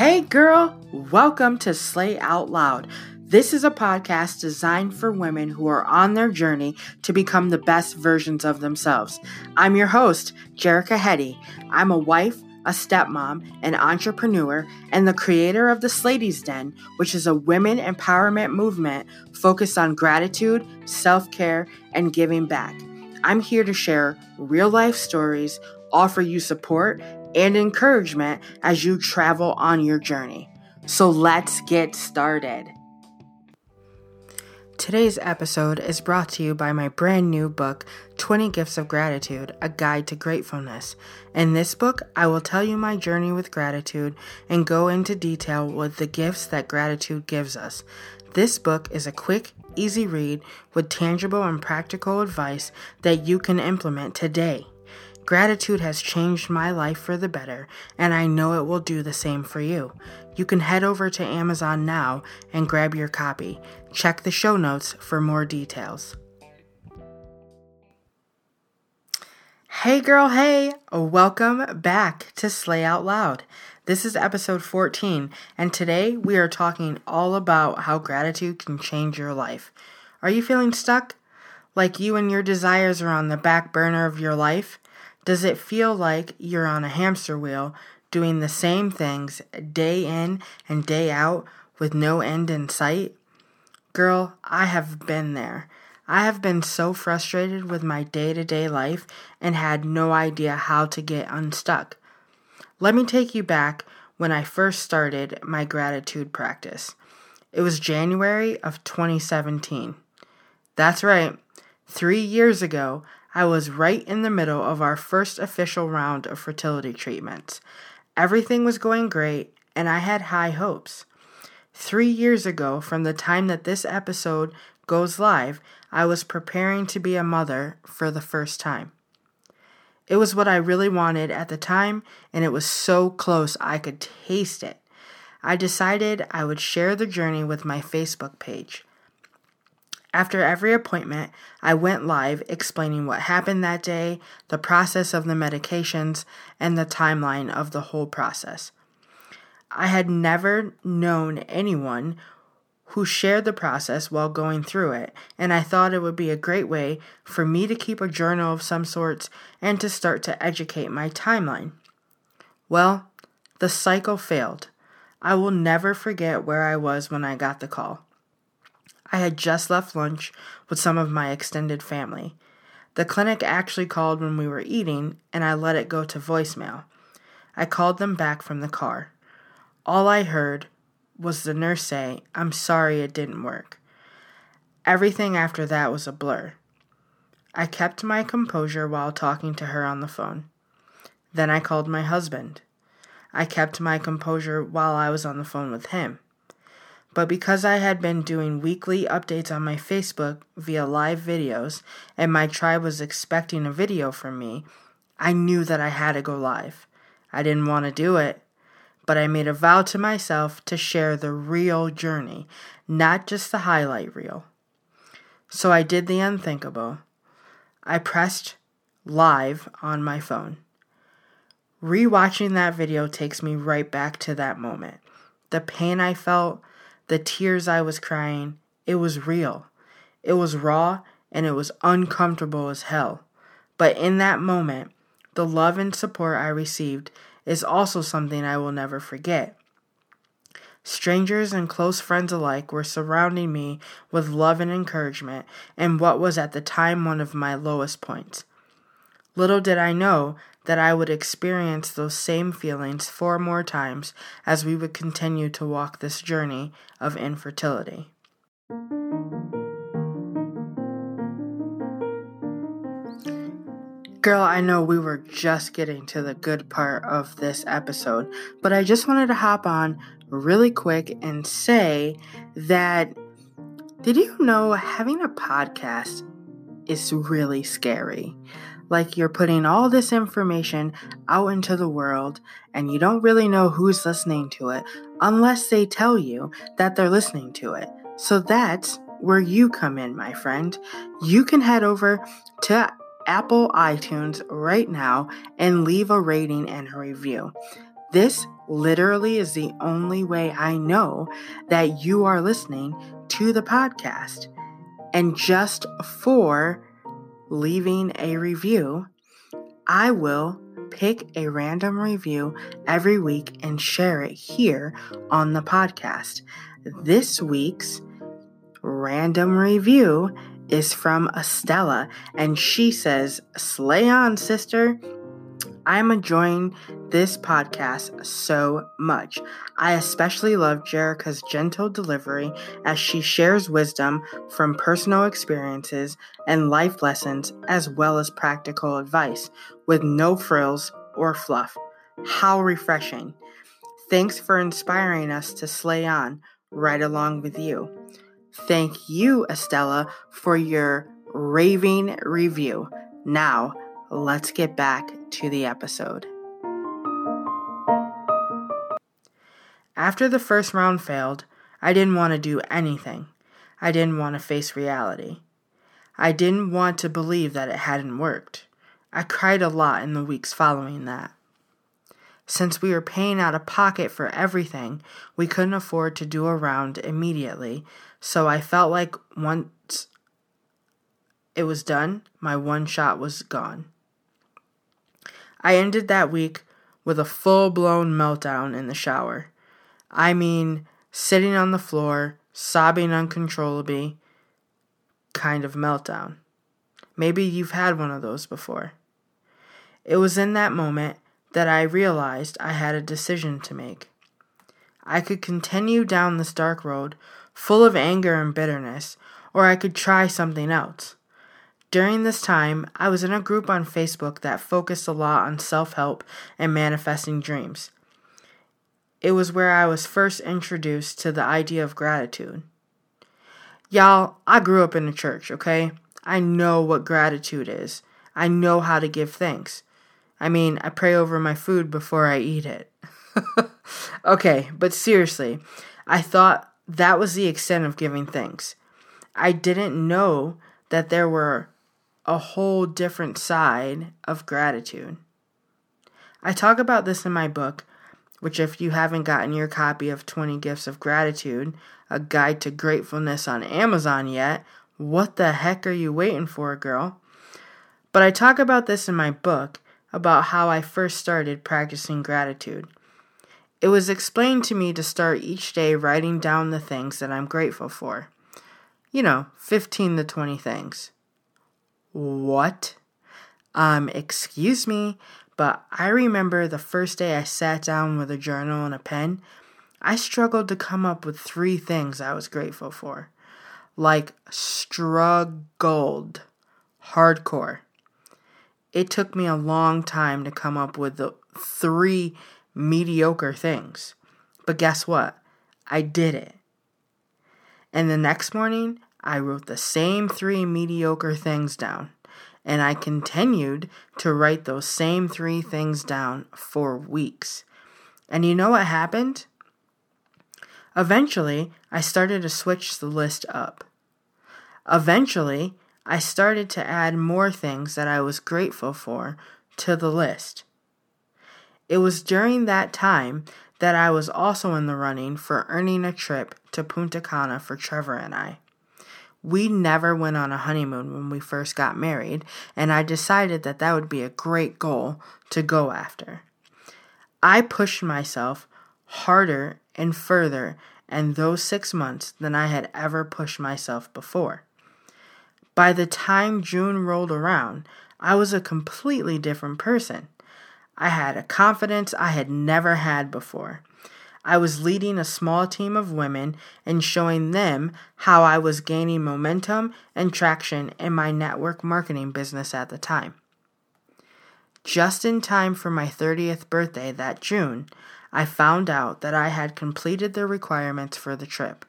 Hey girl, welcome to Slay Out Loud. This is a podcast designed for women who are on their journey to become the best versions of themselves. I'm your host, Jerica Hetty. I'm a wife, a stepmom, an entrepreneur, and the creator of the Slayties Den, which is a women empowerment movement focused on gratitude, self-care, and giving back. I'm here to share real-life stories, offer you support, and encouragement as you travel on your journey. So let's get started. Today's episode is brought to you by my brand new book, 20 Gifts of Gratitude, A Guide to Gratefulness. In this book, I will tell you my journey with gratitude and go into detail with the gifts that gratitude gives us. This book is a quick, easy read with tangible and practical advice that you can implement today. Gratitude has changed my life for the better, and I know it will do the same for you. You can head over to Amazon now and grab your copy. Check the show notes for more details. Hey girl, hey! Welcome back to Slay Out Loud. This is episode 14, and today we are talking all about how gratitude can change your life. Are you feeling stuck? Like you and your desires are on the back burner of your life? Does it feel like you're on a hamster wheel doing the same things day in and day out with no end in sight? Girl, I have been there. I have been so frustrated with my day-to-day life and had no idea how to get unstuck. Let me take you back when I first started my gratitude practice. It was January of 2017. That's right, 3 years ago, I was right in the middle of our first official round of fertility treatments. Everything was going great, and I had high hopes. 3 years ago, from the time that this episode goes live, I was preparing to be a mother for the first time. It was what I really wanted at the time, and it was so close I could taste it. I decided I would share the journey with my Facebook page. After every appointment, I went live explaining what happened that day, the process of the medications, and the timeline of the whole process. I had never known anyone who shared the process while going through it, and I thought it would be a great way for me to keep a journal of some sorts and to start to educate my timeline. Well, the cycle failed. I will never forget where I was when I got the call. I had just left lunch with some of my extended family. The clinic actually called when we were eating, and I let it go to voicemail. I called them back from the car. All I heard was the nurse say, "I'm sorry it didn't work." Everything after that was a blur. I kept my composure while talking to her on the phone. Then I called my husband. I kept my composure while I was on the phone with him. But because I had been doing weekly updates on my Facebook via live videos, and my tribe was expecting a video from me, I knew that I had to go live. I didn't want to do it, but I made a vow to myself to share the real journey, not just the highlight reel. So I did the unthinkable. I pressed live on my phone. Rewatching that video takes me right back to that moment. The pain I felt, the tears I was crying, it was real. It was raw, and it was uncomfortable as hell. But in that moment, the love and support I received is also something I will never forget. Strangers and close friends alike were surrounding me with love and encouragement in what was at the time one of my lowest points. Little did I know that I would experience those same feelings 4 more times as we would continue to walk this journey of infertility. Girl, I know we were just getting to the good part of this episode, but I just wanted to hop on really quick and say that, did you know having a podcast is really scary? Like, you're putting all this information out into the world and you don't really know who's listening to it unless they tell you that they're listening to it. So that's where you come in, my friend. You can head over to Apple iTunes right now and leave a rating and a review. This literally is the only way I know that you are listening to the podcast. And just for leaving a review, I will pick a random review every week and share it here on the podcast. This week's random review is from Estella, and she says, "Slay on, sister. I'm enjoying this podcast so much. I especially love Jerica's gentle delivery as she shares wisdom from personal experiences and life lessons as well as practical advice with no frills or fluff. How refreshing. Thanks for inspiring us to slay on right along with you." Thank you, Estella, for your raving review. Now, let's get back to the episode. After the first round failed, I didn't want to do anything. I didn't want to face reality. I didn't want to believe that it hadn't worked. I cried a lot in the weeks following that. Since we were paying out of pocket for everything, we couldn't afford to do a round immediately, so I felt like once it was done, my one shot was gone. I ended that week with a full-blown meltdown in the shower. I mean, sitting on the floor, sobbing uncontrollably, kind of meltdown. Maybe you've had one of those before. It was in that moment that I realized I had a decision to make. I could continue down this dark road, full of anger and bitterness, or I could try something else. During this time, I was in a group on Facebook that focused a lot on self-help and manifesting dreams. It was where I was first introduced to the idea of gratitude. Y'all, I grew up in a church, okay? I know what gratitude is. I know how to give thanks. I mean, I pray over my food before I eat it. Okay, but seriously, I thought that was the extent of giving thanks. I didn't know that there were a whole different side of gratitude. I talk about this in my book, which if you haven't gotten your copy of 20 Gifts of Gratitude, a guide to gratefulness on Amazon yet, what the heck are you waiting for, girl? But I talk about this in my book about how I first started practicing gratitude. It was explained to me to start each day writing down the things that I'm grateful for. You know, 15 to 20 things. What? Excuse me, but I remember the first day I sat down with a journal and a pen, I struggled to come up with 3 things I was grateful for. Like, struggled. Hardcore. It took me a long time to come up with the 3 mediocre things. But guess what? I did it. And the next morning, I wrote the same 3 mediocre things down, and I continued to write those same 3 things down for weeks. And you know what happened? Eventually, I started to switch the list up. Eventually, I started to add more things that I was grateful for to the list. It was during that time that I was also in the running for earning a trip to Punta Cana for Trevor and I. We never went on a honeymoon when we first got married, and I decided that that would be a great goal to go after. I pushed myself harder and further in those 6 months than I had ever pushed myself before. By the time June rolled around, I was a completely different person. I had a confidence I had never had before. I was leading a small team of women and showing them how I was gaining momentum and traction in my network marketing business at the time. Just in time for my 30th birthday that June, I found out that I had completed the requirements for the trip.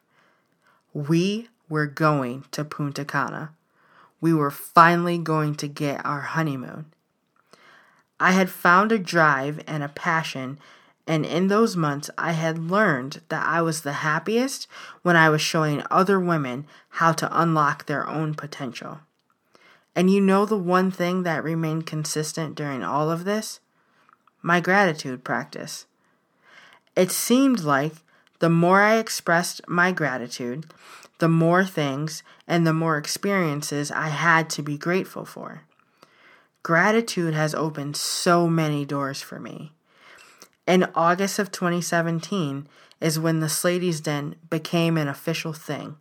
We were going to Punta Cana. We were finally going to get our honeymoon. I had found a drive and a passion, and in those months, I had learned that I was the happiest when I was showing other women how to unlock their own potential. And you know the one thing that remained consistent during all of this? My gratitude practice. It seemed like the more I expressed my gratitude, the more things and the more experiences I had to be grateful for. Gratitude has opened so many doors for me. In August of 2017 is when the Slayties Den became an official thing.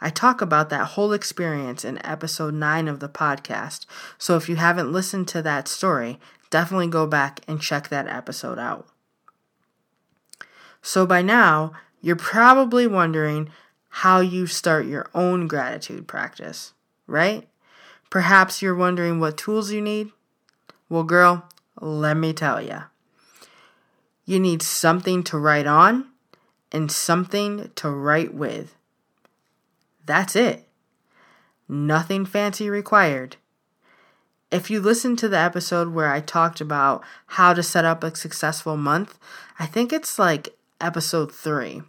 I talk about that whole experience in episode 9 of the podcast, so if you haven't listened to that story, definitely go back and check that episode out. So by now, you're probably wondering how you start your own gratitude practice, right? Perhaps you're wondering what tools you need. Well, girl, let me tell you. You need something to write on and something to write with. That's it. Nothing fancy required. If you listened to the episode where I talked about how to set up a successful month, I think it's like episode 3.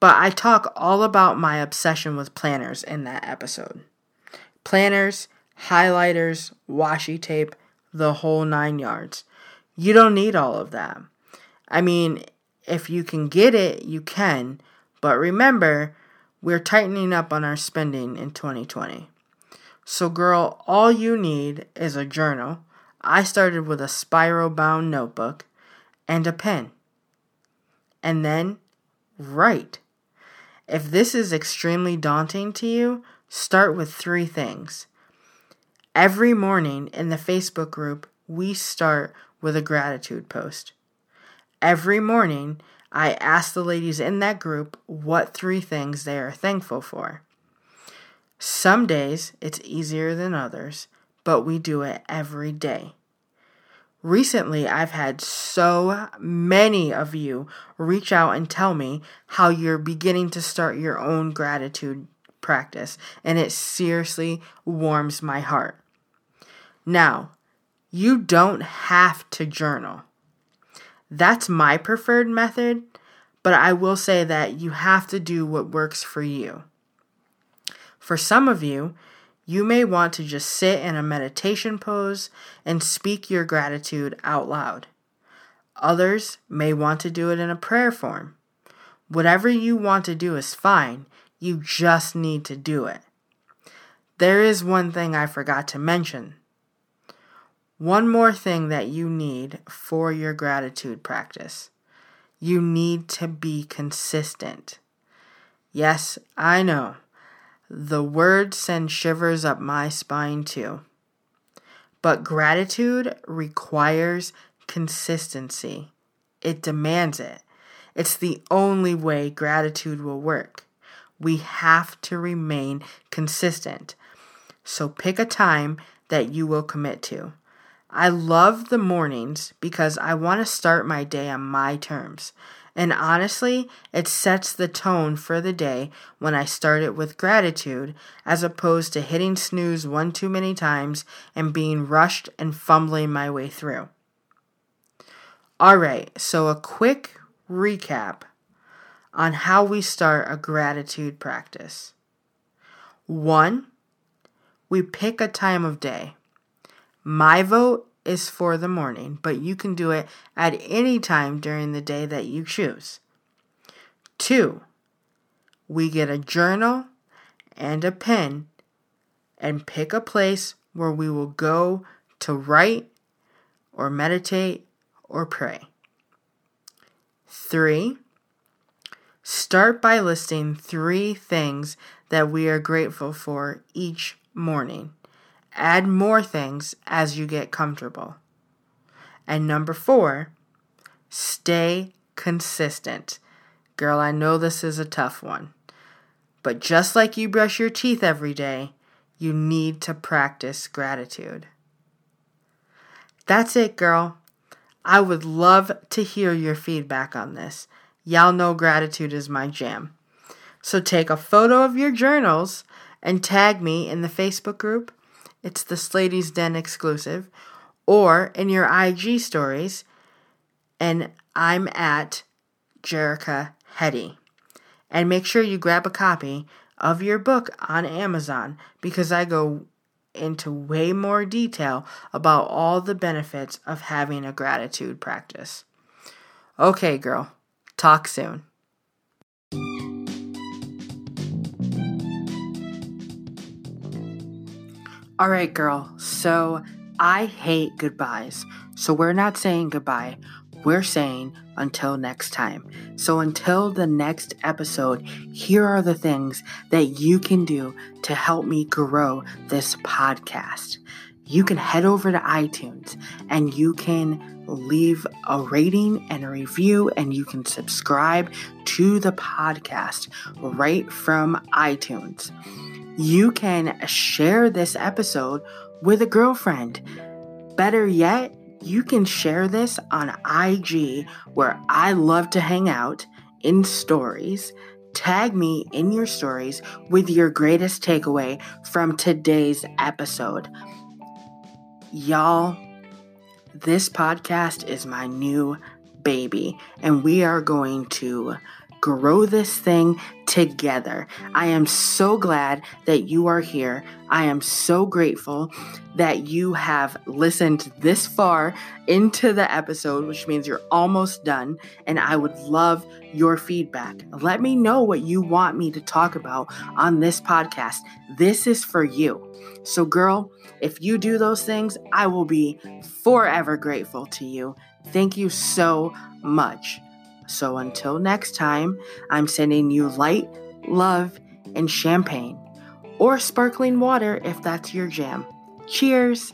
But I talk all about my obsession with planners in that episode. Planners, highlighters, washi tape, the whole 9 yards. You don't need all of that. I mean, if you can get it, you can. But remember, we're tightening up on our spending in 2020. So girl, all you need is a journal. I started with a spiral-bound notebook and a pen. And then write. If this is extremely daunting to you, start with 3 things. Every morning in the Facebook group, we start with a gratitude post. Every morning, I ask the ladies in that group what 3 things they are thankful for. Some days it's easier than others, but we do it every day. Recently, I've had so many of you reach out and tell me how you're beginning to start your own gratitude practice, and it seriously warms my heart. Now, you don't have to journal. That's my preferred method, but I will say that you have to do what works for you. For some of you, you may want to just sit in a meditation pose and speak your gratitude out loud. Others may want to do it in a prayer form. Whatever you want to do is fine. You just need to do it. There is one thing I forgot to mention. One more thing that you need for your gratitude practice. You need to be consistent. Yes, I know. The words send shivers up my spine too. But gratitude requires consistency. It demands it. It's the only way gratitude will work. We have to remain consistent. So pick a time that you will commit to. I love the mornings because I want to start my day on my terms. And honestly, it sets the tone for the day when I start it with gratitude as opposed to hitting snooze one too many times and being rushed and fumbling my way through. All right, so a quick recap on how we start a gratitude practice. 1, we pick a time of day. My vote is for the morning, but you can do it at any time during the day that you choose. 2, we get a journal and a pen and pick a place where we will go to write or meditate or pray. 3, start by listing 3 things that we are grateful for each morning. Add more things as you get comfortable. And 4, stay consistent. Girl, I know this is a tough one, but just like you brush your teeth every day, you need to practice gratitude. That's it, girl. I would love to hear your feedback on this. Y'all know gratitude is my jam. So take a photo of your journals and tag me in the Facebook group. It's the Slayties Den exclusive, or in your IG stories, and I'm at Jerica Hetty. And make sure you grab a copy of your book on Amazon because I go into way more detail about all the benefits of having a gratitude practice. Okay, girl, Talk soon. All right, girl. So I hate goodbyes. So we're not saying goodbye. We're saying until next time. So until the next episode, here are the things that you can do to help me grow this podcast. You can head over to iTunes and you can leave a rating and a review, and you can subscribe to the podcast right from iTunes. You can share this episode with a girlfriend. Better yet, you can share this on IG, where I love to hang out, in stories. Tag me in your stories with your greatest takeaway from today's episode. Y'all, this podcast is my new baby, and we are going to grow this thing together. I am so glad that you are here. I am so grateful that you have listened this far into the episode, which means you're almost done, and I would love your feedback. Let me know what you want me to talk about on this podcast. This is for you. So, girl, if you do those things, I will be forever grateful to you. Thank you so much. So until next time, I'm sending you light, love, and champagne, or sparkling water if that's your jam. Cheers!